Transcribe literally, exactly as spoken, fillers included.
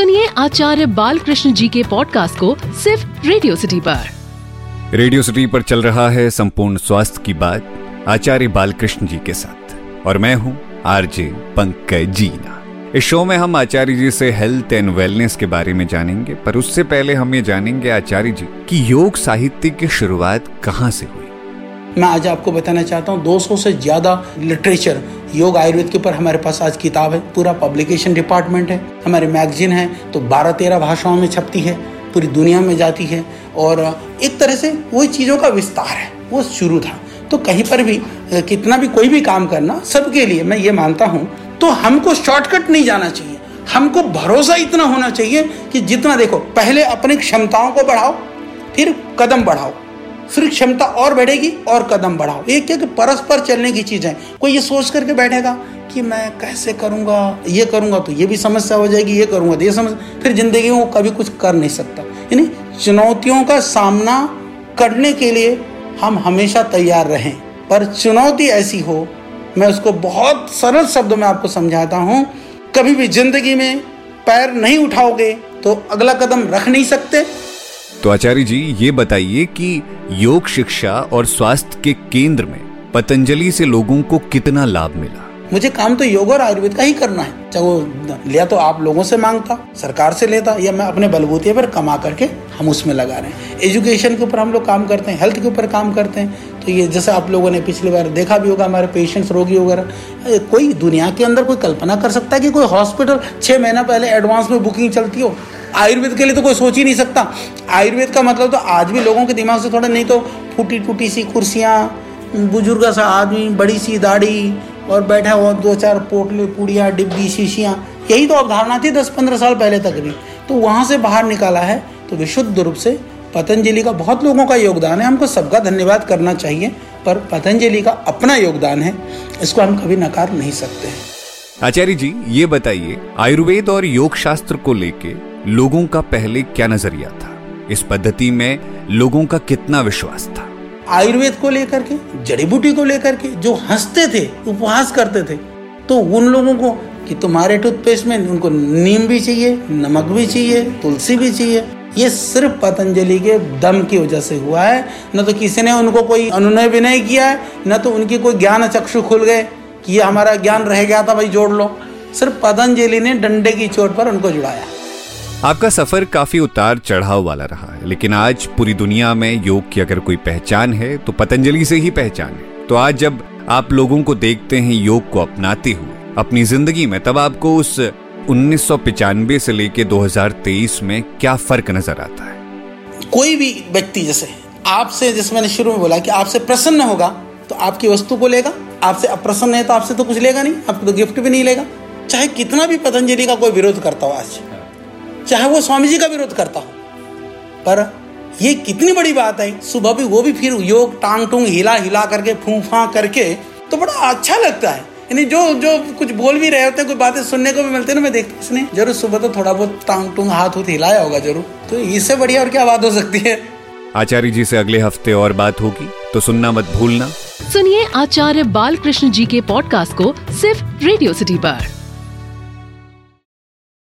सुनिए आचार्य बालकृष्ण जी के पॉडकास्ट को सिर्फ रेडियो सिटी पर। रेडियो सिटी पर चल रहा है संपूर्ण स्वास्थ्य की बात आचार्य बालकृष्ण जी के साथ, और मैं हूँ आरजे पंकज जीना। इस शो में हम आचार्य जी से हेल्थ एंड वेलनेस के बारे में जानेंगे, पर उससे पहले हम ये जानेंगे आचार्य जी की योग साहित्य की शुरुआत कहाँ से हुई। मैं आज आपको बताना चाहता हूँ दो सौ से ज्यादा लिटरेचर योग आयुर्वेद के ऊपर हमारे पास आज किताब है, पूरा पब्लिकेशन डिपार्टमेंट है, हमारे मैगजीन है, तो बारह तेरह भाषाओं में छपती है, पूरी दुनिया में जाती है, और एक तरह से वही चीज़ों का विस्तार है, वो शुरू था। तो कहीं पर भी कितना भी कोई भी काम करना सबके लिए, मैं ये मानता हूँ, तो हमको शॉर्टकट नहीं जाना चाहिए, हमको भरोसा इतना होना चाहिए कि जितना देखो पहले अपनी क्षमताओं को बढ़ाओ, फिर कदम बढ़ाओ, फिर क्षमता और बढ़ेगी और कदम बढ़ाओ। एक एक परस्पर चलने की चीज़ है। कोई ये सोच करके बैठेगा कि मैं कैसे करूँगा, ये करूँगा तो ये भी समस्या हो जाएगी, ये करूँगा तो ये समस्या, फिर जिंदगी में कभी कुछ कर नहीं सकता। यानी चुनौतियों का सामना करने के लिए हम हमेशा तैयार रहें, पर चुनौती ऐसी हो, मैं उसको बहुत सरल शब्दों में आपको समझाता हूँ, कभी भी जिंदगी में पैर नहीं उठाओगे तो अगला कदम रख नहीं सकते। तो आचार्य जी ये बताइए कि योग शिक्षा और स्वास्थ्य के केंद्र में पतंजलि से लोगों को कितना लाभ मिला। मुझे काम तो योग और आयुर्वेद का ही करना है, चाहे वो लिया तो आप लोगों से मांगता, सरकार से लेता, या मैं अपने बलबूते पर कमा करके हम उसमें लगा रहे हैं। एजुकेशन के ऊपर हम लोग काम करते हैं, हेल्थ के ऊपर काम करते हैं। तो ये जैसे आप लोगों ने पिछली बार देखा भी होगा, हमारे पेशेंट्स, रोगी वगैरह, कोई दुनिया के अंदर कोई कल्पना कर सकता है कि कोई हॉस्पिटल छः महीना पहले एडवांस में बुकिंग चलती हो। आयुर्वेद के लिए तो कोई सोच ही नहीं सकता। आयुर्वेद का मतलब तो आज भी लोगों के दिमाग से थोड़ा, नहीं तो फूटी टूटी सी कुर्सियाँ, बुजुर्ग सा आदमी, बड़ी सी दाढ़ी और बैठा हुआ दो चार पोटले, पूड़ियाँ, डिब्बी, शीशियाँ, यही तो अवधारणा थी दस पंद्रह साल पहले तक भी। तो वहाँ से बाहर निकाला है। तो विशुद्ध रूप से पतंजलि का बहुत लोगों का योगदान है, हमको सबका धन्यवाद करना चाहिए, पर पतंजलि का अपना योगदान है, इसको हम कभी नकार नहीं सकते। आचार्य जी ये बताइए, आयुर्वेद और योग शास्त्र को लेके लोगों का पहले क्या नजरिया था, इस पद्धति में लोगों का कितना विश्वास था। आयुर्वेद को लेकर के, जड़ी बूटी को लेकर के जो हंसते थे, उपहास करते थे, तो उन लोगों को कि तुम्हारे टूथपेस्ट में उनको नीम भी चाहिए, नमक भी चाहिए, तुलसी भी चाहिए, ये सिर्फ पतंजलि के दम की वजह से हुआ है। न तो किसी ने उनको कोई अनुनय विनय किया है, न तो उनकी कोई ज्ञान चक्षु खुल गए कि ये हमारा ज्ञान रह गया था, भाई जोड़ लो। सिर्फ पतंजलि ने डंडे की चोट पर उनको जुड़ाया। आपका सफर काफी उतार चढ़ाव वाला रहा है, लेकिन आज पूरी दुनिया में योग की अगर कोई पहचान है तो पतंजलि से ही पहचान है। तो आज जब आप लोगों को देखते हैं योग को अपनाते हुए अपनी जिंदगी में, तब आपको उस उन्नीस सौ पचानवे से लेके दो हज़ार तेईस में क्या फर्क नजर आता है। कोई भी व्यक्ति जैसे आपसे, जैसे मैंने शुरू में बोला कि आपसे प्रसन्न होगा तो आपकी वस्तु को लेगा, आपसे अप्रसन्न है तो आपसे तो कुछ लेगा नहीं, आपको तो गिफ्ट भी नहीं लेगा। चाहे कितना भी पतंजलि का कोई विरोध करता हो आज, चाहे वो स्वामी जी का विरोध करता हो, पर ये कितनी बड़ी बात है। सुबह भी वो भी फिर योग टांग टूंग हिला हिला करके, फूं फां करके, तो बड़ा अच्छा लगता है। यानी जो जो कुछ बोल भी रहे होते हैं, कुछ बातें सुनने को भी मिलती है ना, मैं देखता हूँ इसने जरूर सुबह तो थोड़ा बहुत टांग टूंग हाथ हूथ हिलाया होगा जरूर, तो इससे बढ़िया और क्या बात हो सकती है। आचार्य जी से अगले हफ्ते और बात होगी, तो सुनना मत भूलना। सुनिए आचार्य बालकृष्ण जी के पॉडकास्ट को सिर्फ रेडियो सिटी पर।